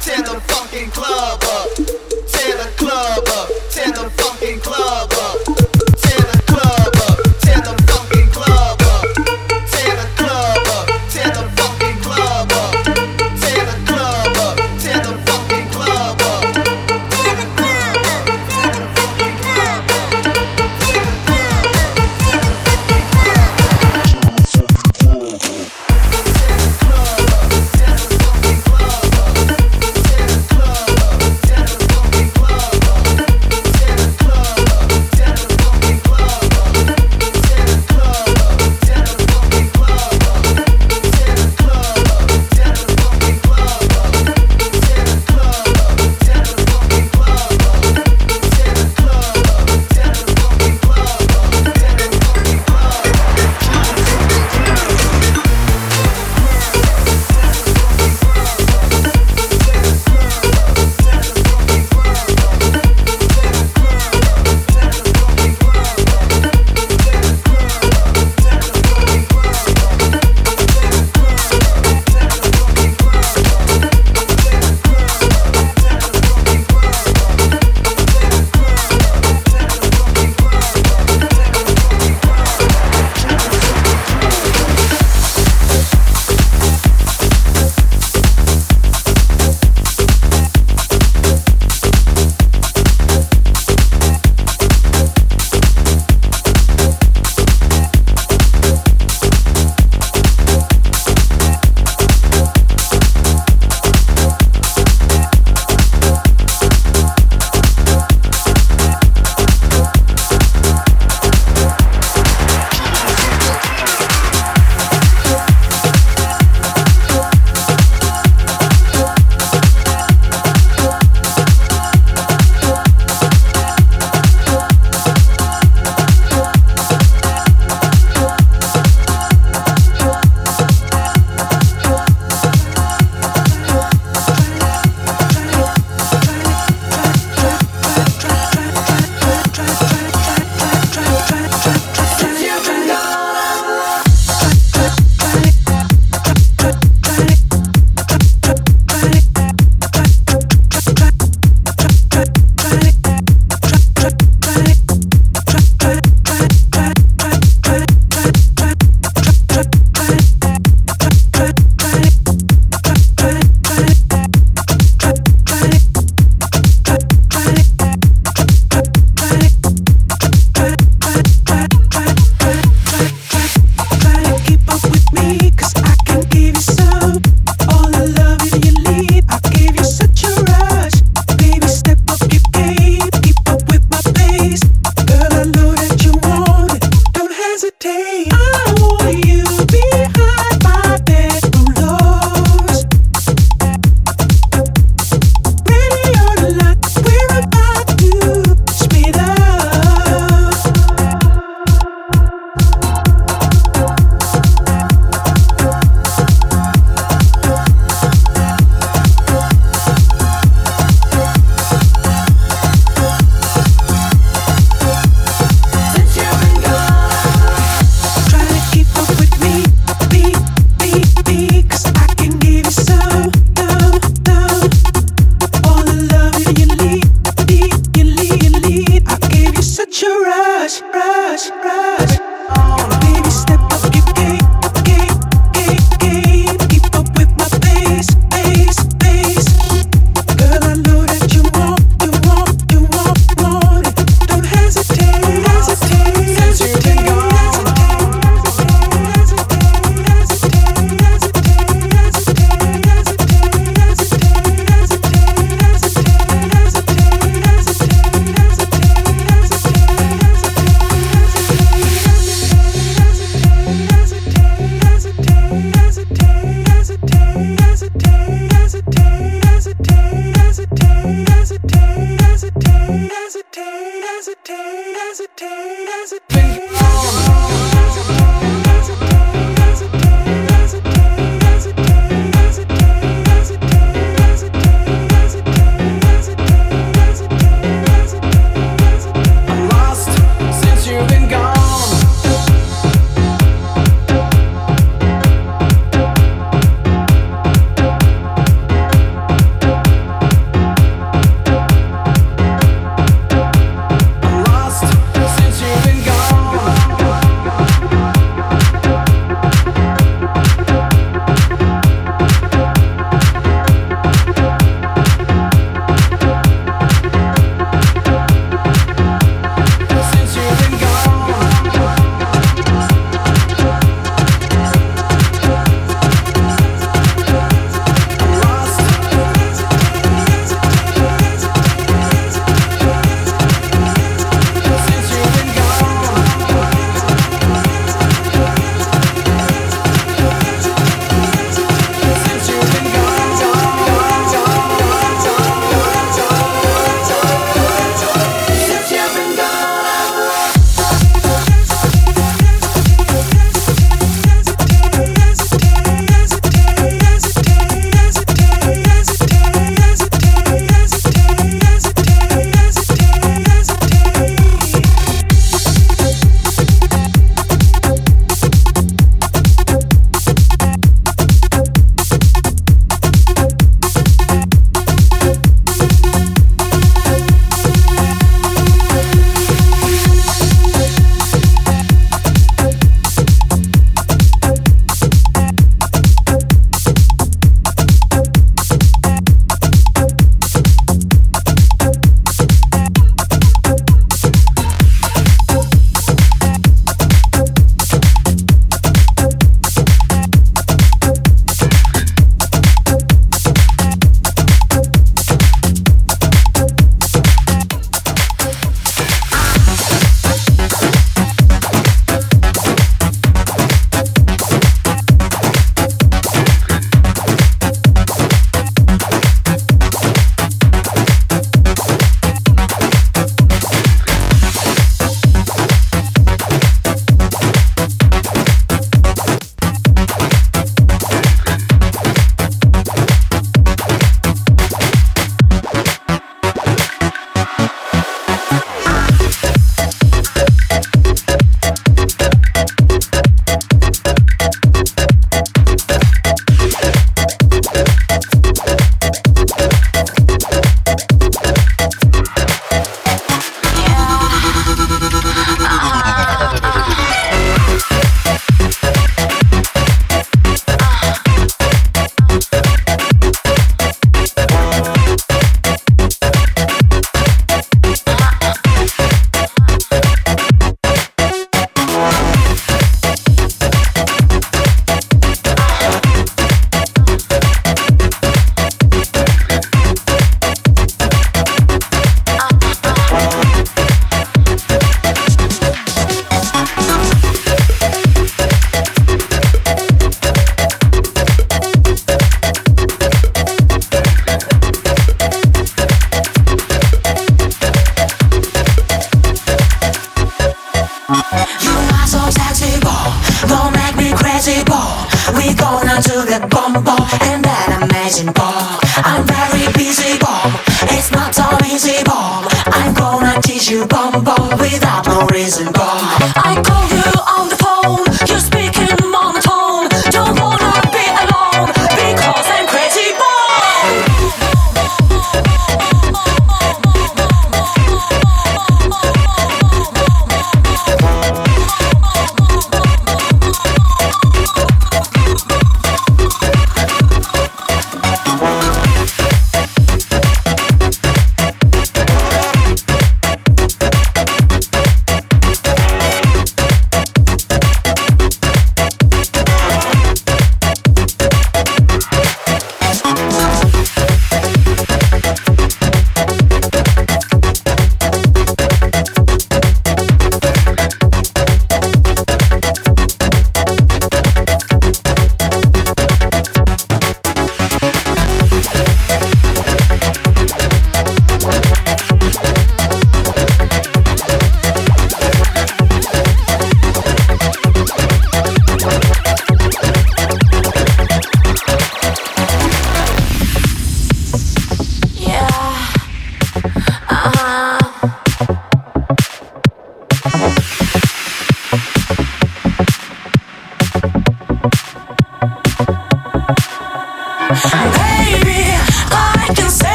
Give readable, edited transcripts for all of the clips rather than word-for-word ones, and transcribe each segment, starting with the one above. tear the fucking club up, tear the club up, tear the fucking club up, tear the club up, tear the fucking club up, tear the club up, tear the fucking club up, tear the club up, tear the fucking club up, tear the club up, tear the fucking club up, tear the fucking club up. Tear the club up, tear the fucking club up, tear the club up, tear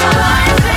Go!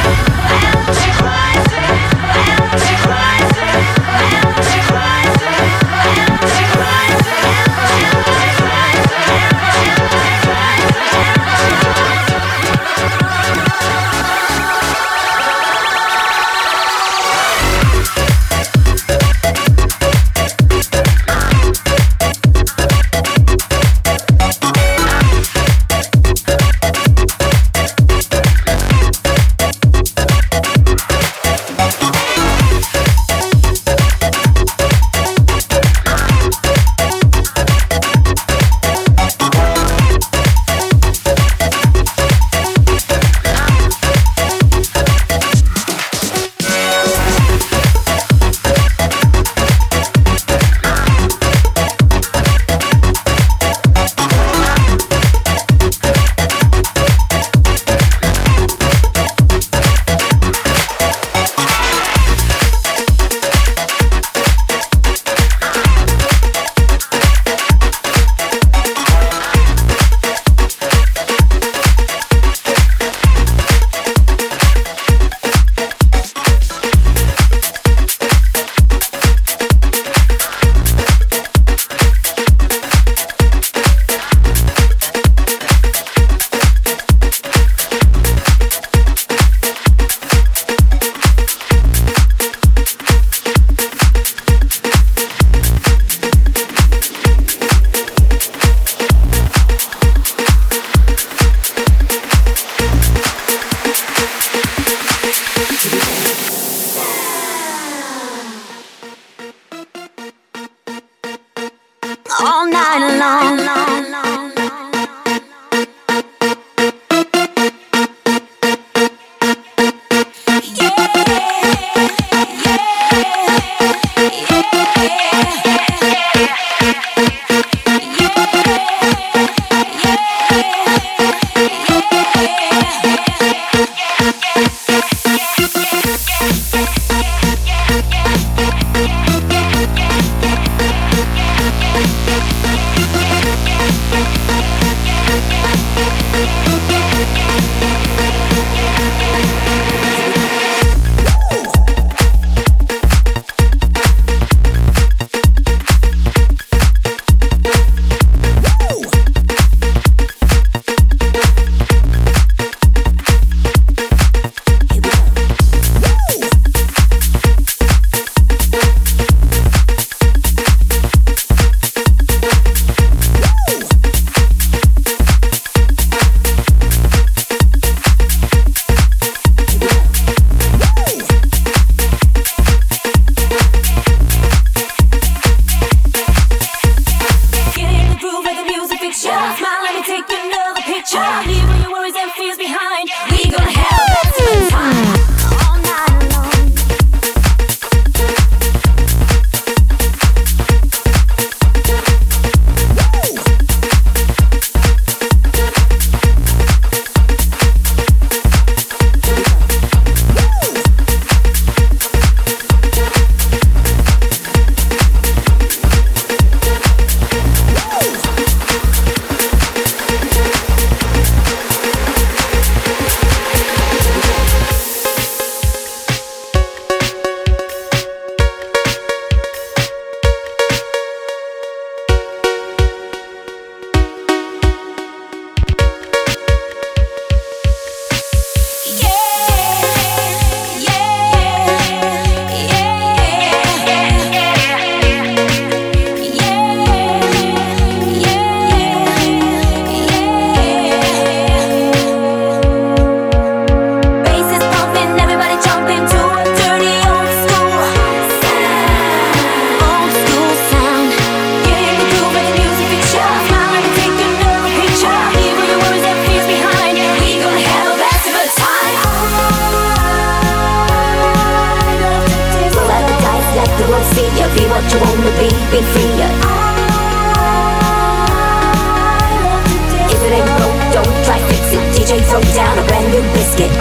you risk it. I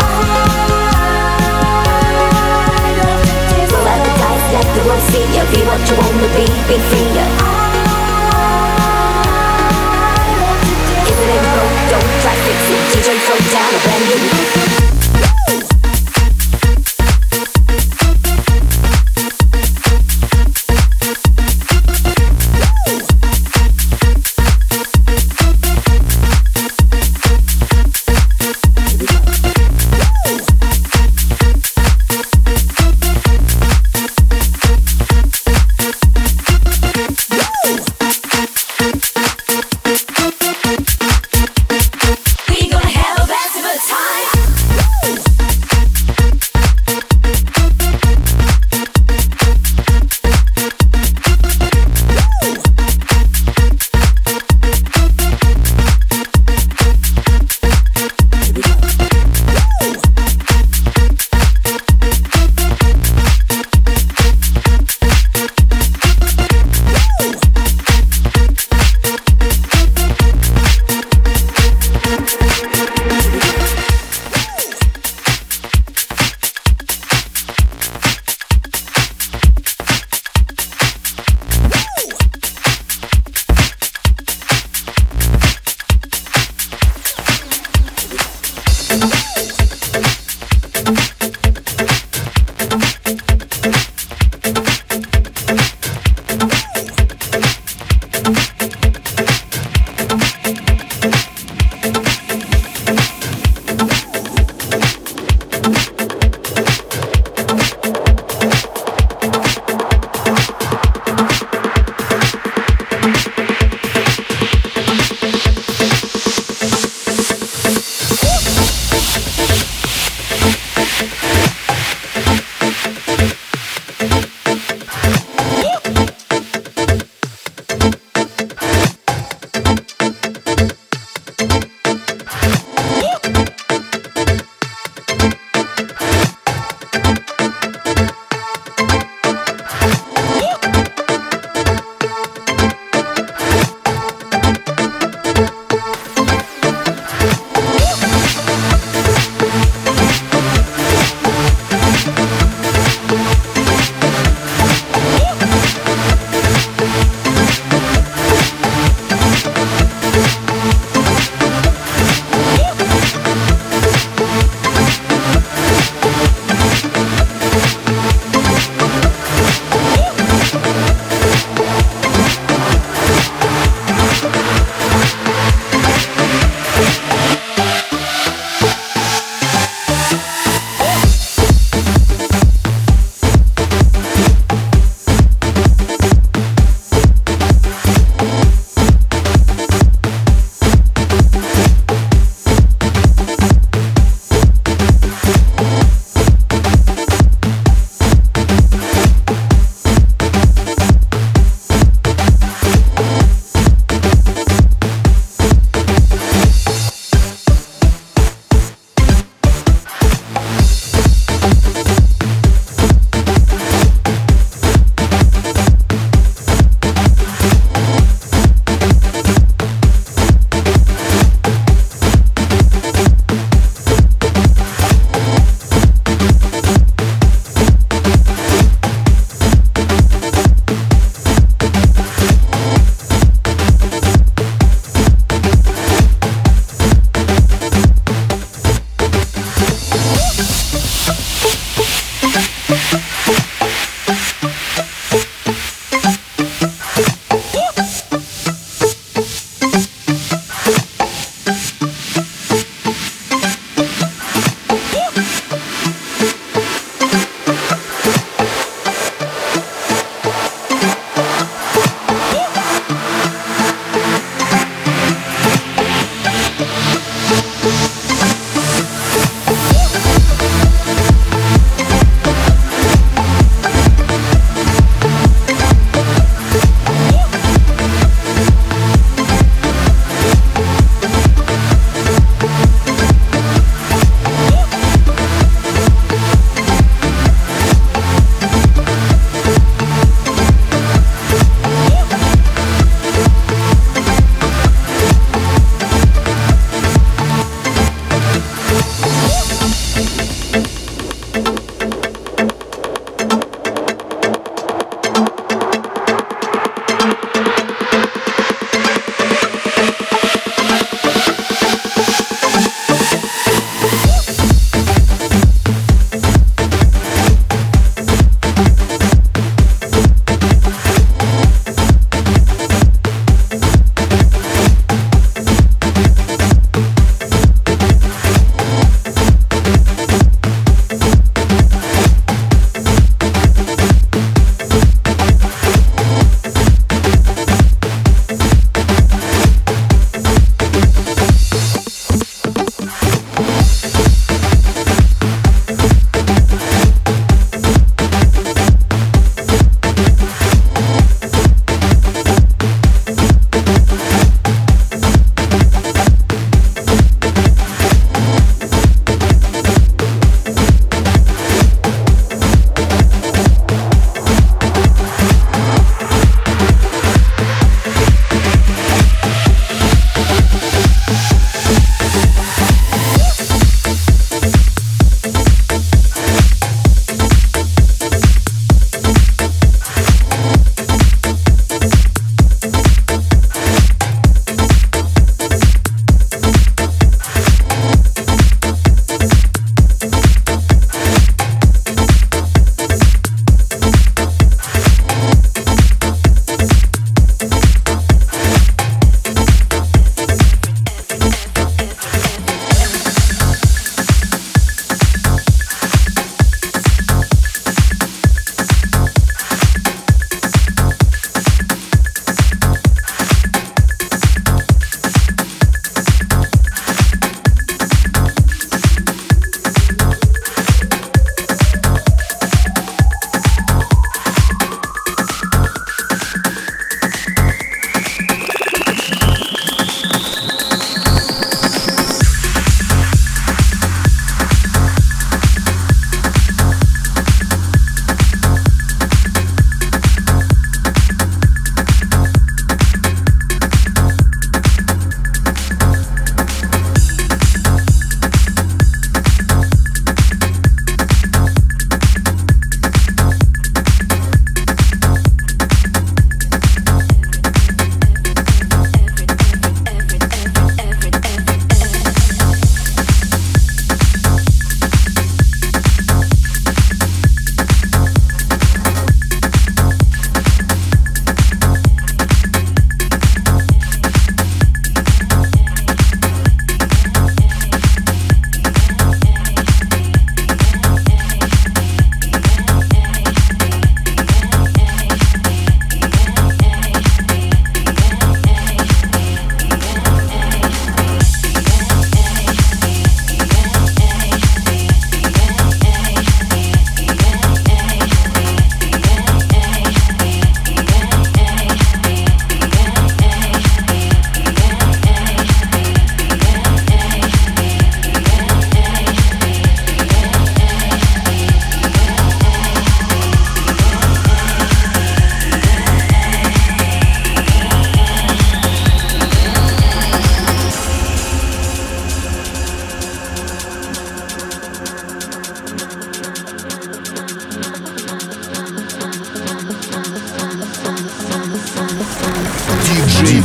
love to dance. Don't advertise, let the world see you. Be what you wanna be free. I love to dance. If it ain't broke, don't try fix it. DJ throw down a brand new.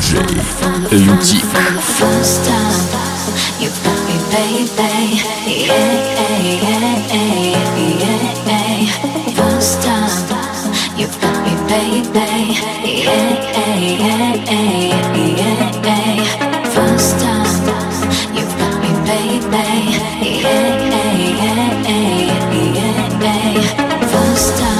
DJ Euty. You got me, baby. Yeah, yeah, yeah, yeah. First time, you got me, baby. Yeah, yeah, yeah, yeah. First time, you got me, baby. Yeah, yeah, yeah, yeah. First time.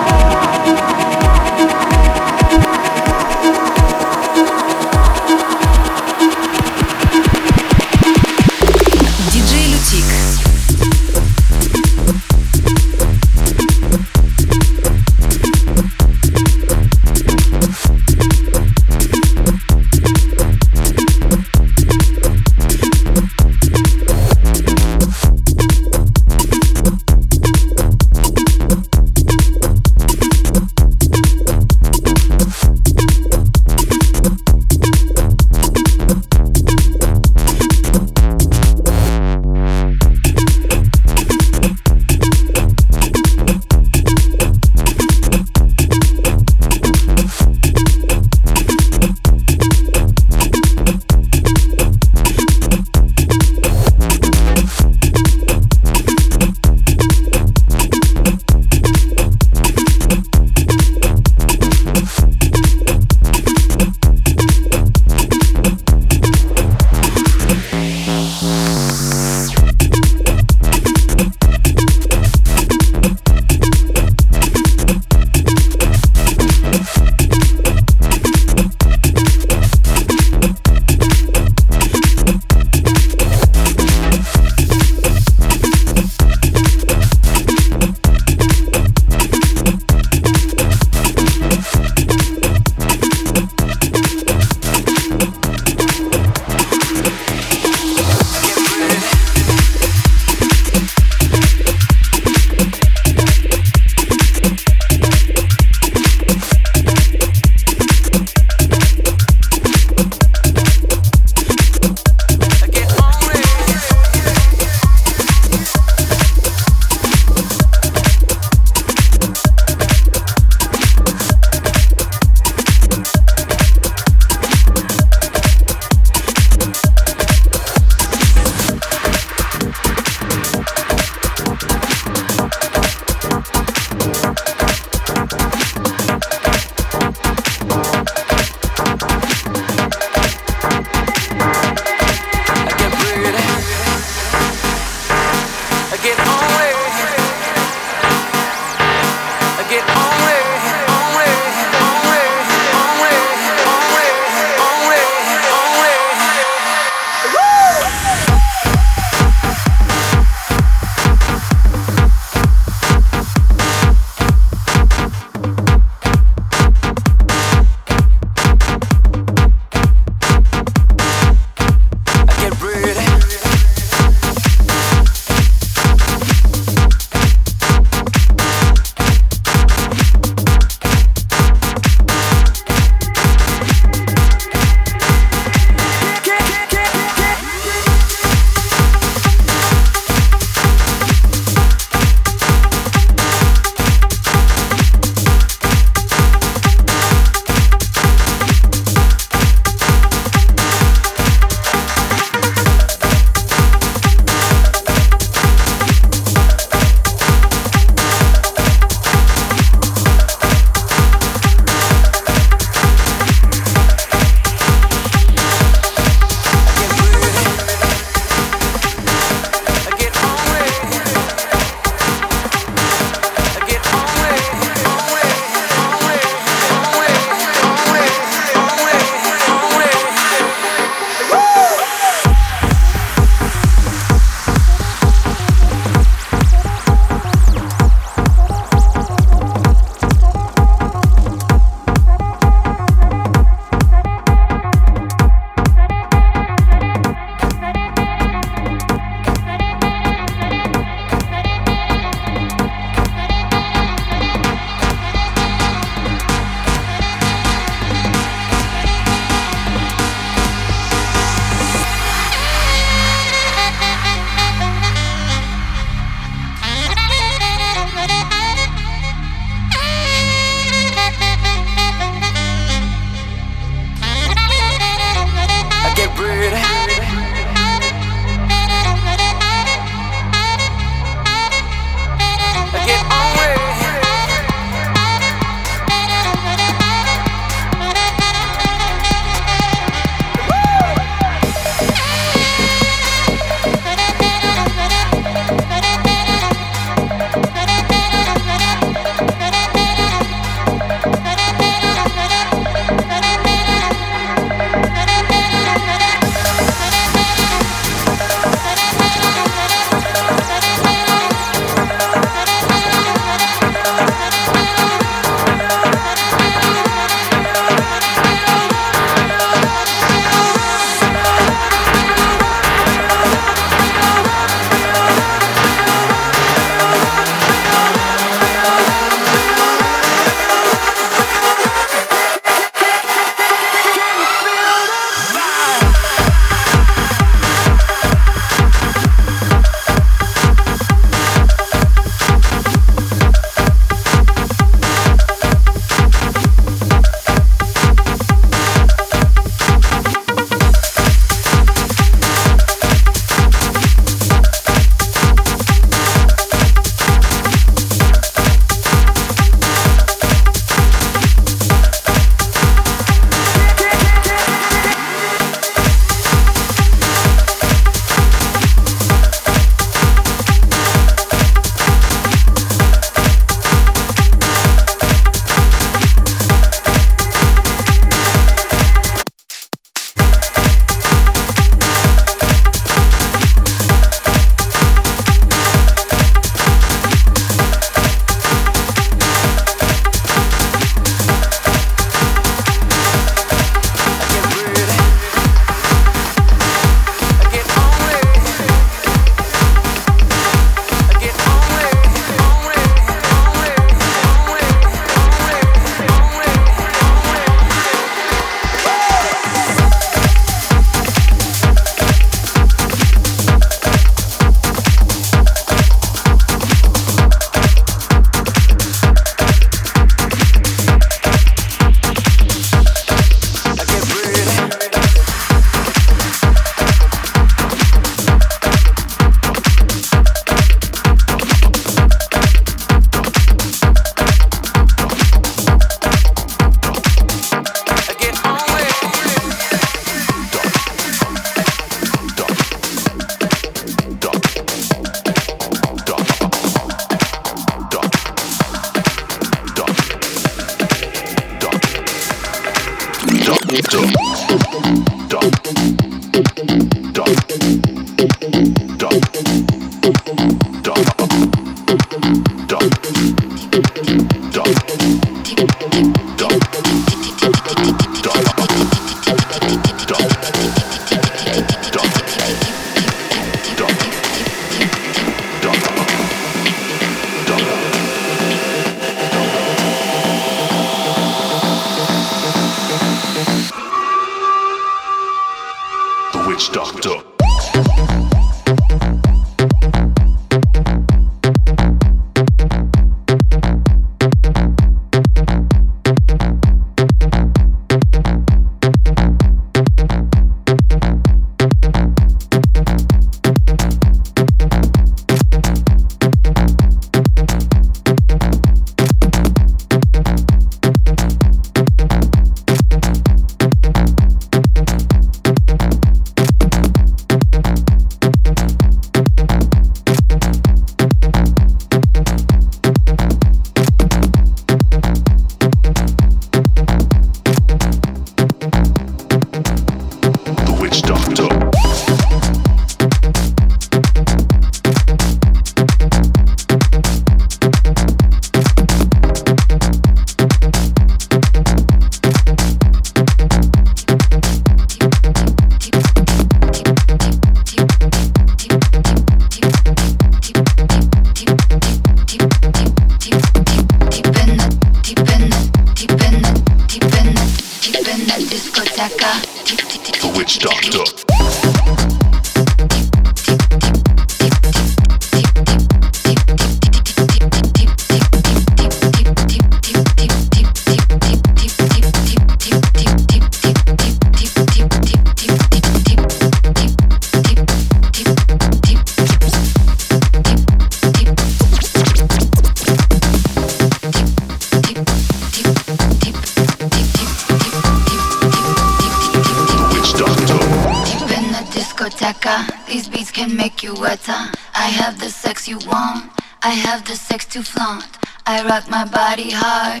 These beats can make you wetter. I have the sex you want, I have the sex to flaunt. I rock my body hard,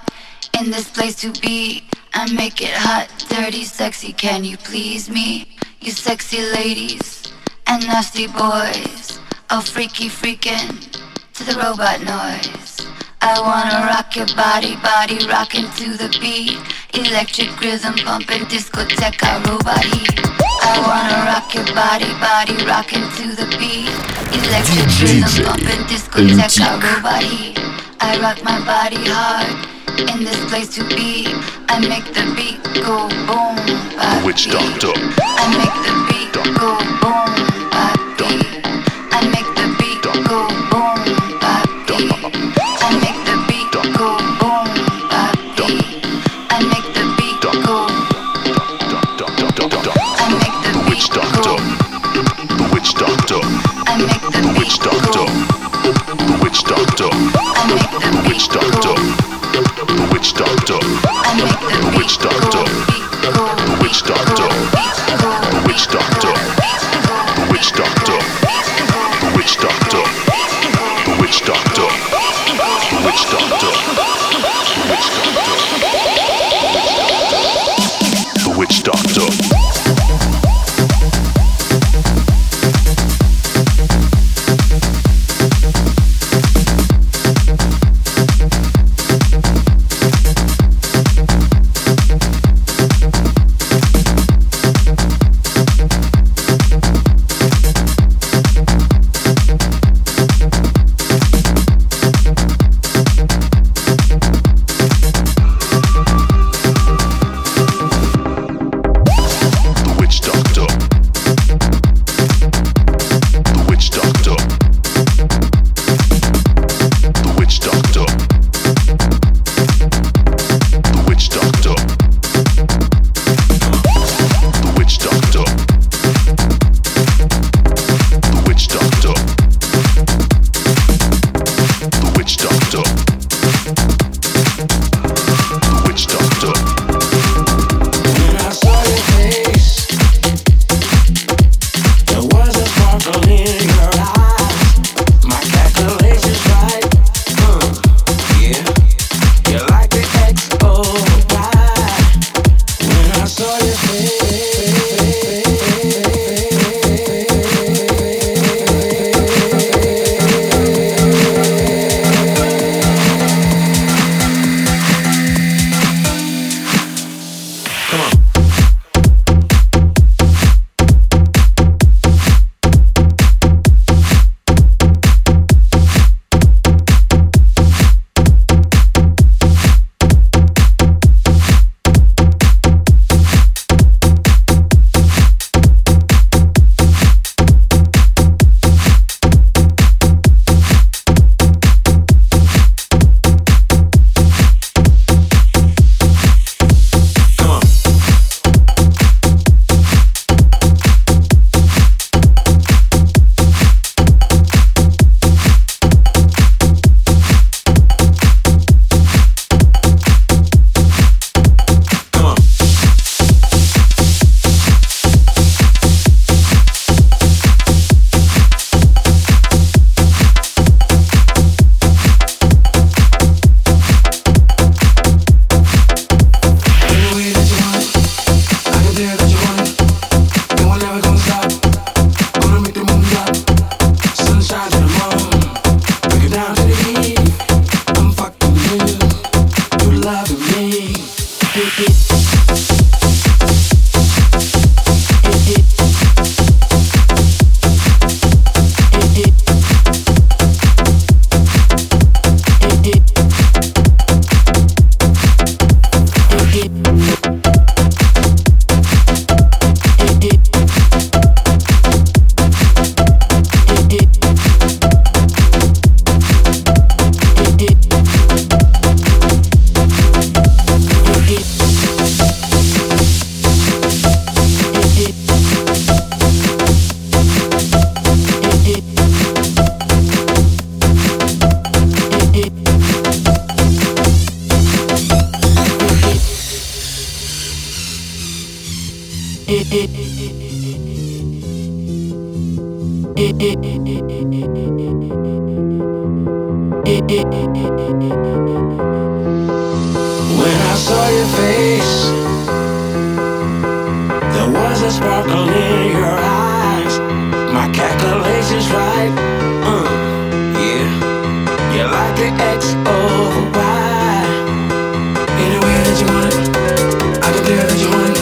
in this place to be. I make it hot, dirty, sexy, can you please me? You sexy ladies, and nasty boys. Oh freaky freakin', to the robot noise. I wanna rock your body, body rockin' to the beat. Electric rhythm pumpin', discoteca, robot heat. I wanna rock your body, body rockin' to the beat. Electric rhythm pumpin', discoteca, robot heat. I rock my body hard, in this place to be. I make the beat go boom, by beat. Witch Doctor. I make the beat go boom, by beat. I make the beat go boom, by beat. I make the beat go boom, by beat. I make the beat go. I make the beat go. The Witch Doctor. I make the Witch Doctor. The Witch Doctor. I make the Witch Doctor. The Witch Doctor. I make the Witch Doctor. The Witch Doctor. The Witch Doctor. The Witch Doctor. The Witch Doctor. The Witch Doctor. Witch Doctor. Witch Doctor. The Witch Doctor. When I saw your face, there was a sparkle in your eyes. My calculation's right, yeah. You're like an X over Y. Any way that you want it, I can tell that you want it.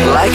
Light,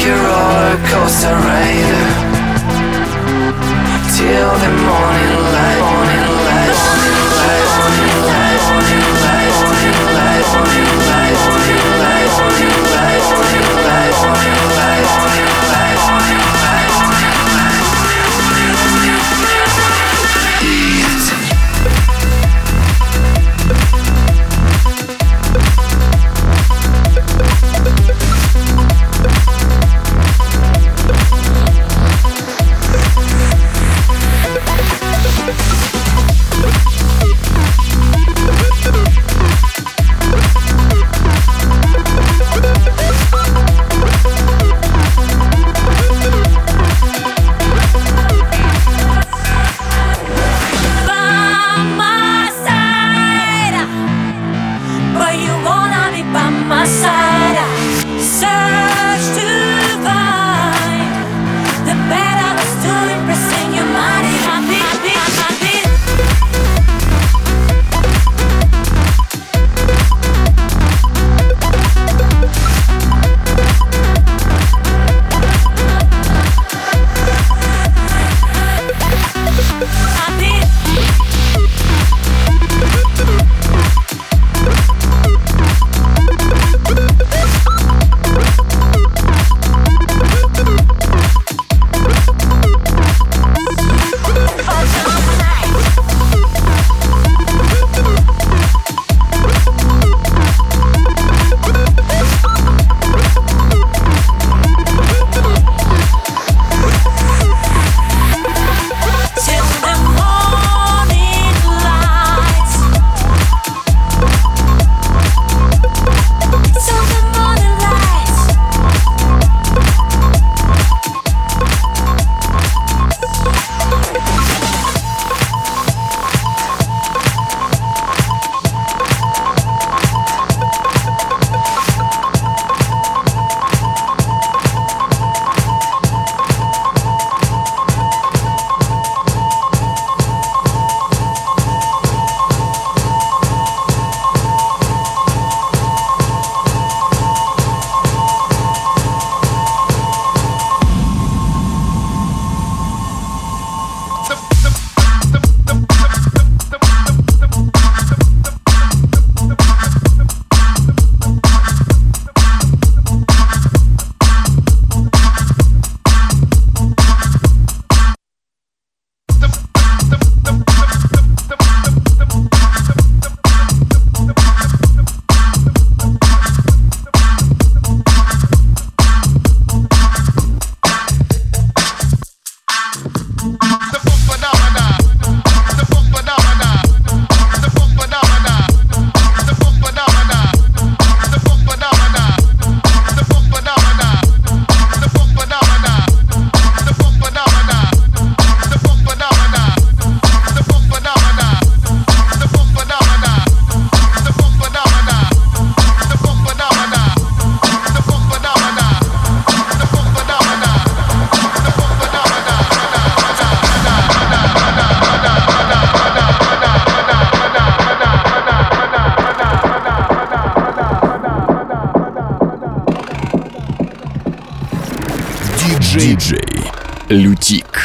ludique.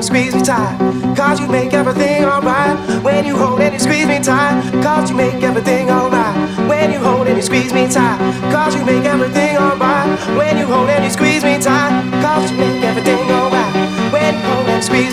Squeeze me tight, cause you make everything alright. When you hold and you squeeze me tight, cause you make everything alright. When you hold and you squeeze me tight, cause you make everything alright. When you hold and you squeeze me tight, cause you make everything alright. When you hold and squeeze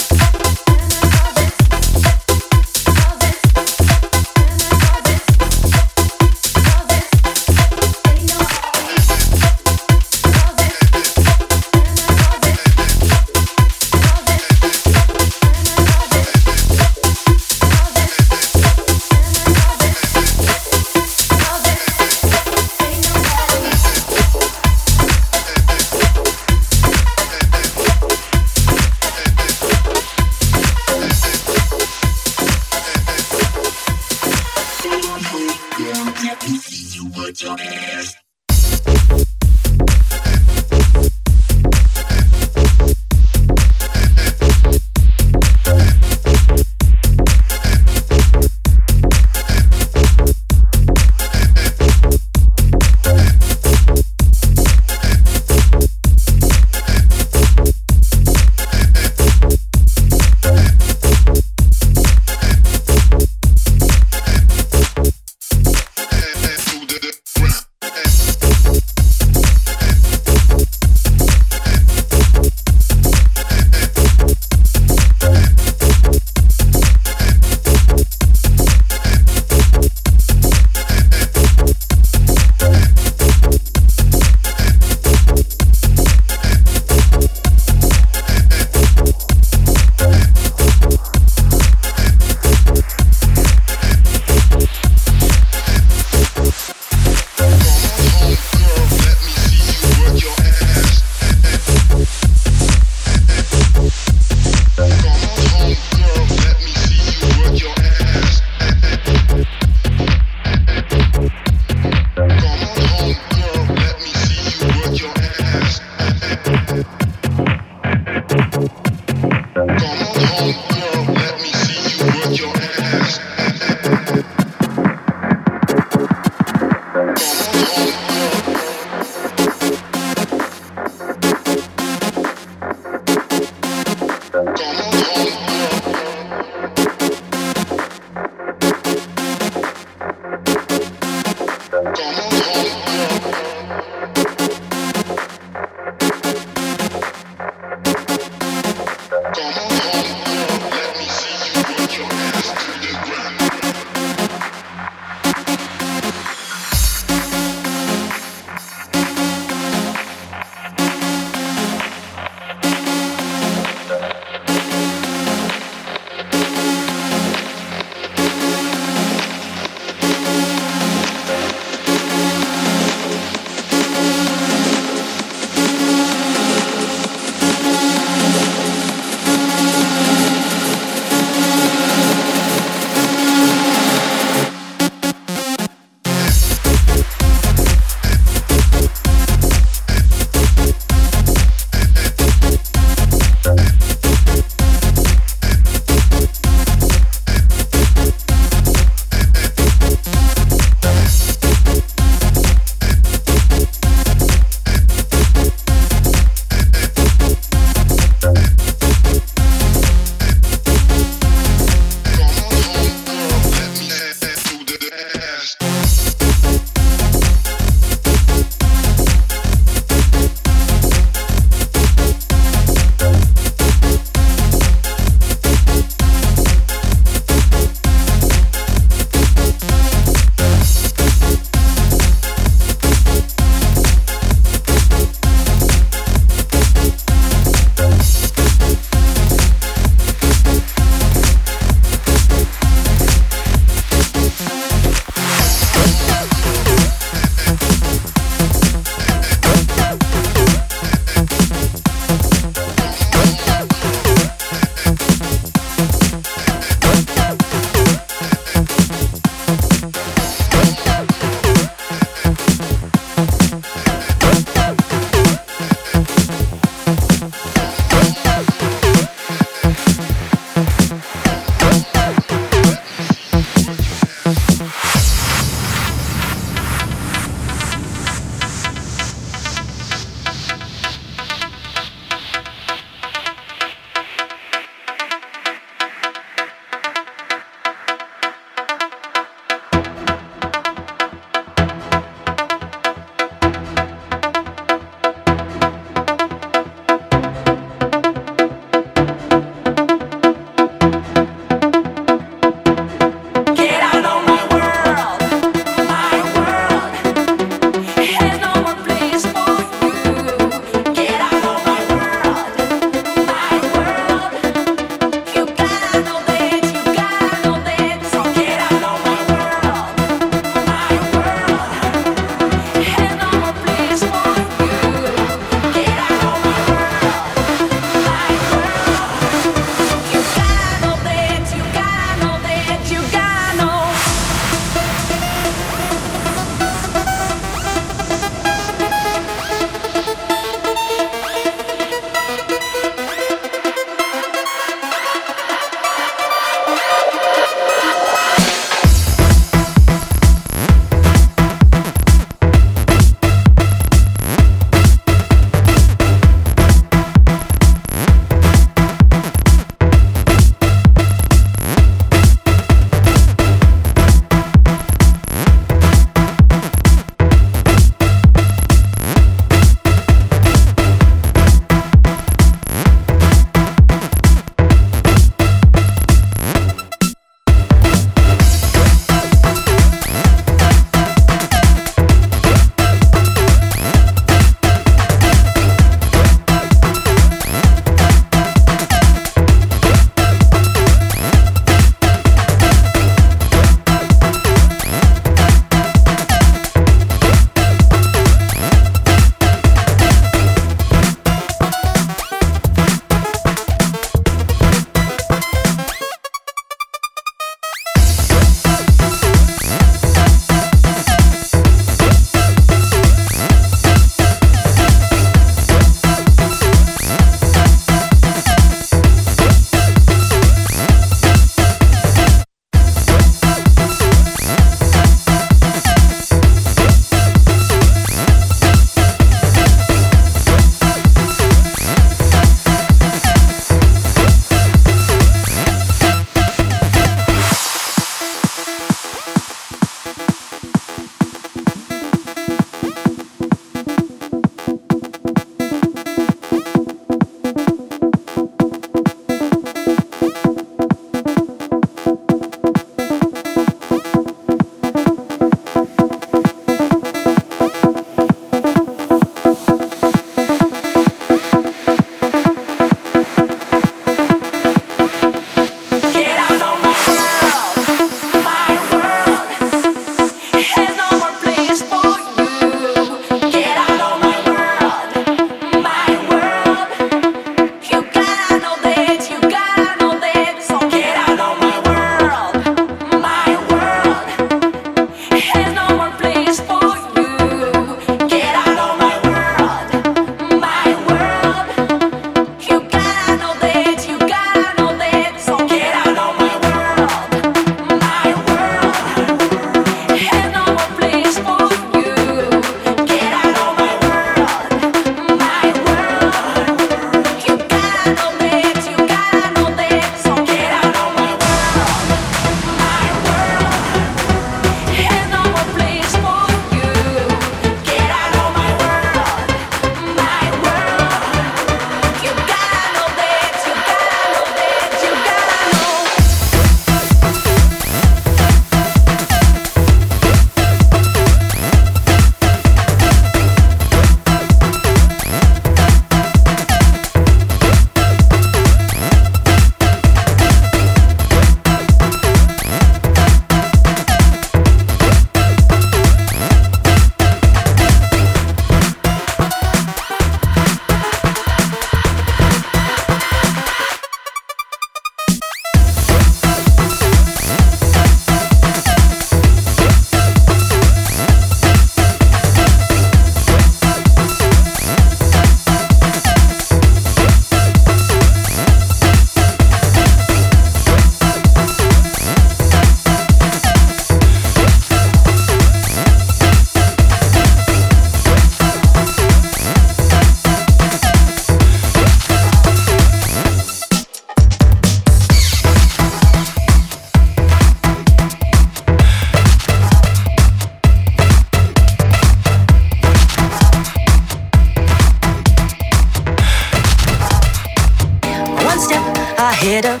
step, I hit a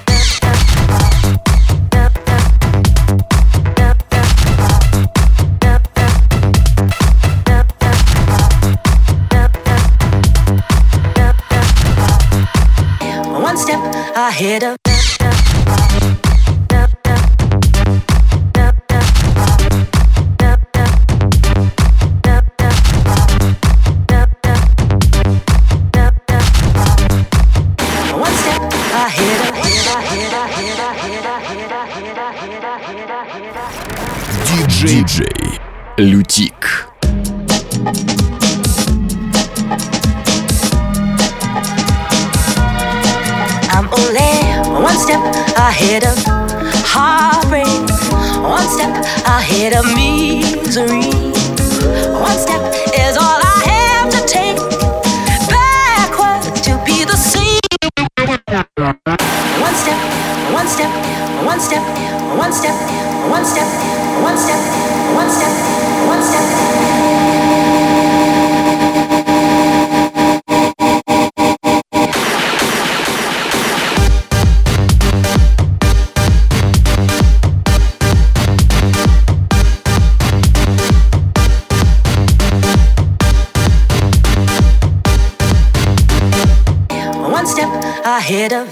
one step, I hit a диджей Лютик. I'm only one step ahead of heartbreak, one step ahead of misery, one step is all I have to take, backwards to be the sea. One step, one step, one step, one step, one step, one step, one step, one step. One step ahead of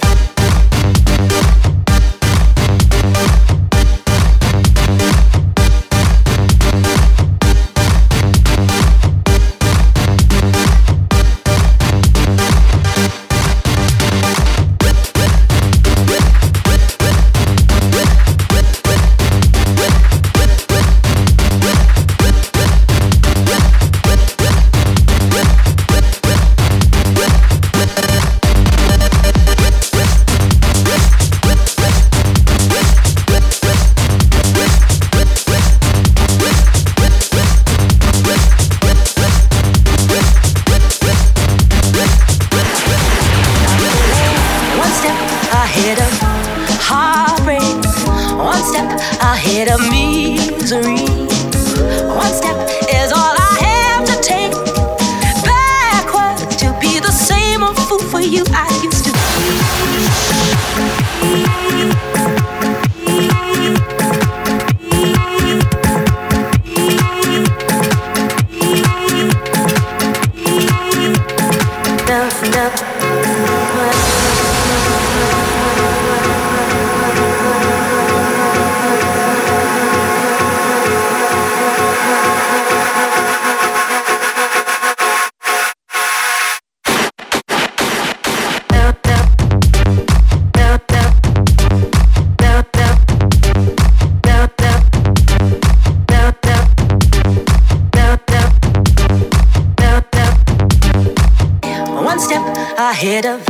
ahead of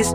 this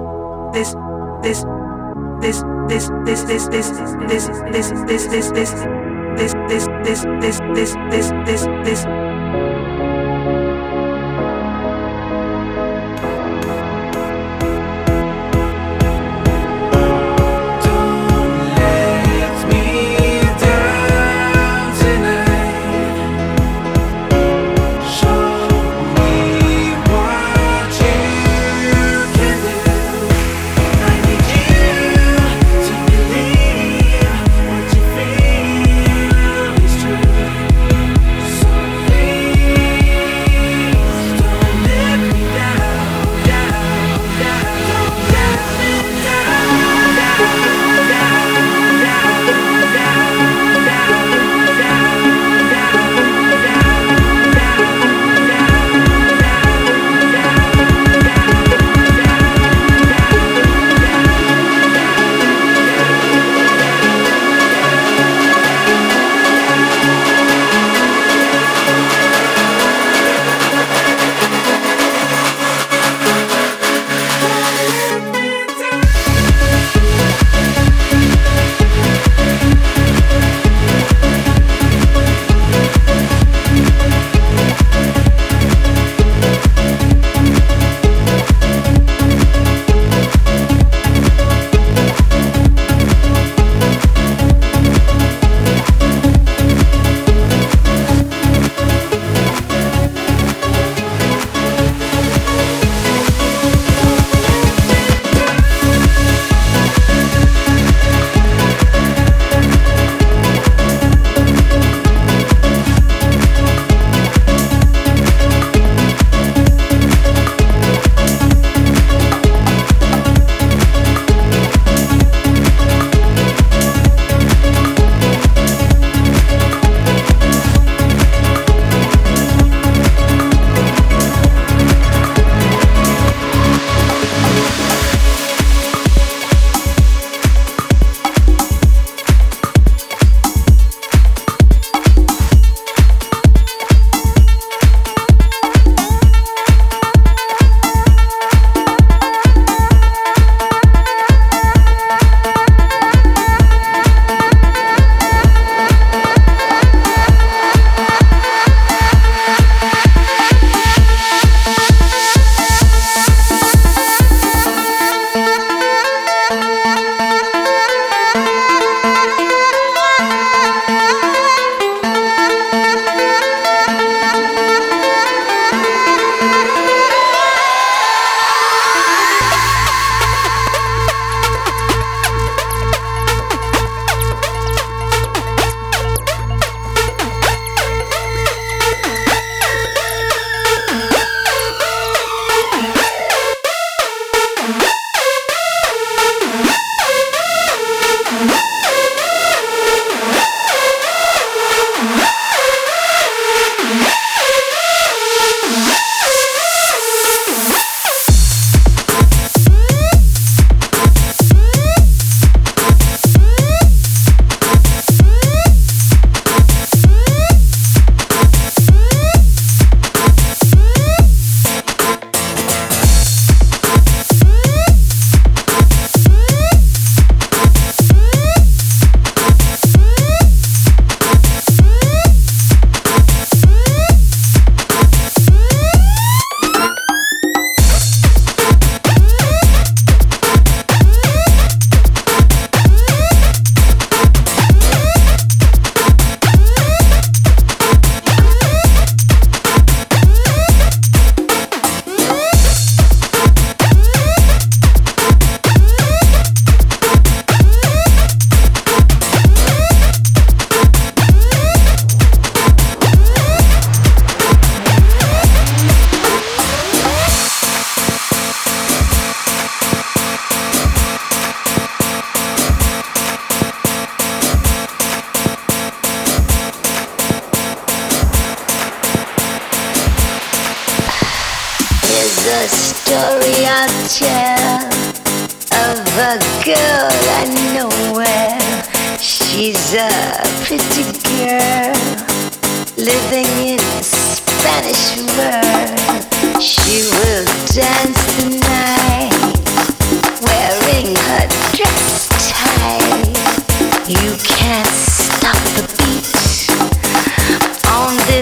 Spanish world. She will dance the night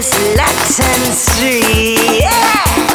this latency. Yeah!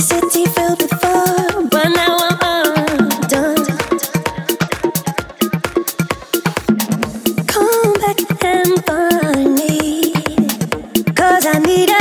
city filled with fire, but now I'm undone. Come back and find me, 'cause I need a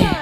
money.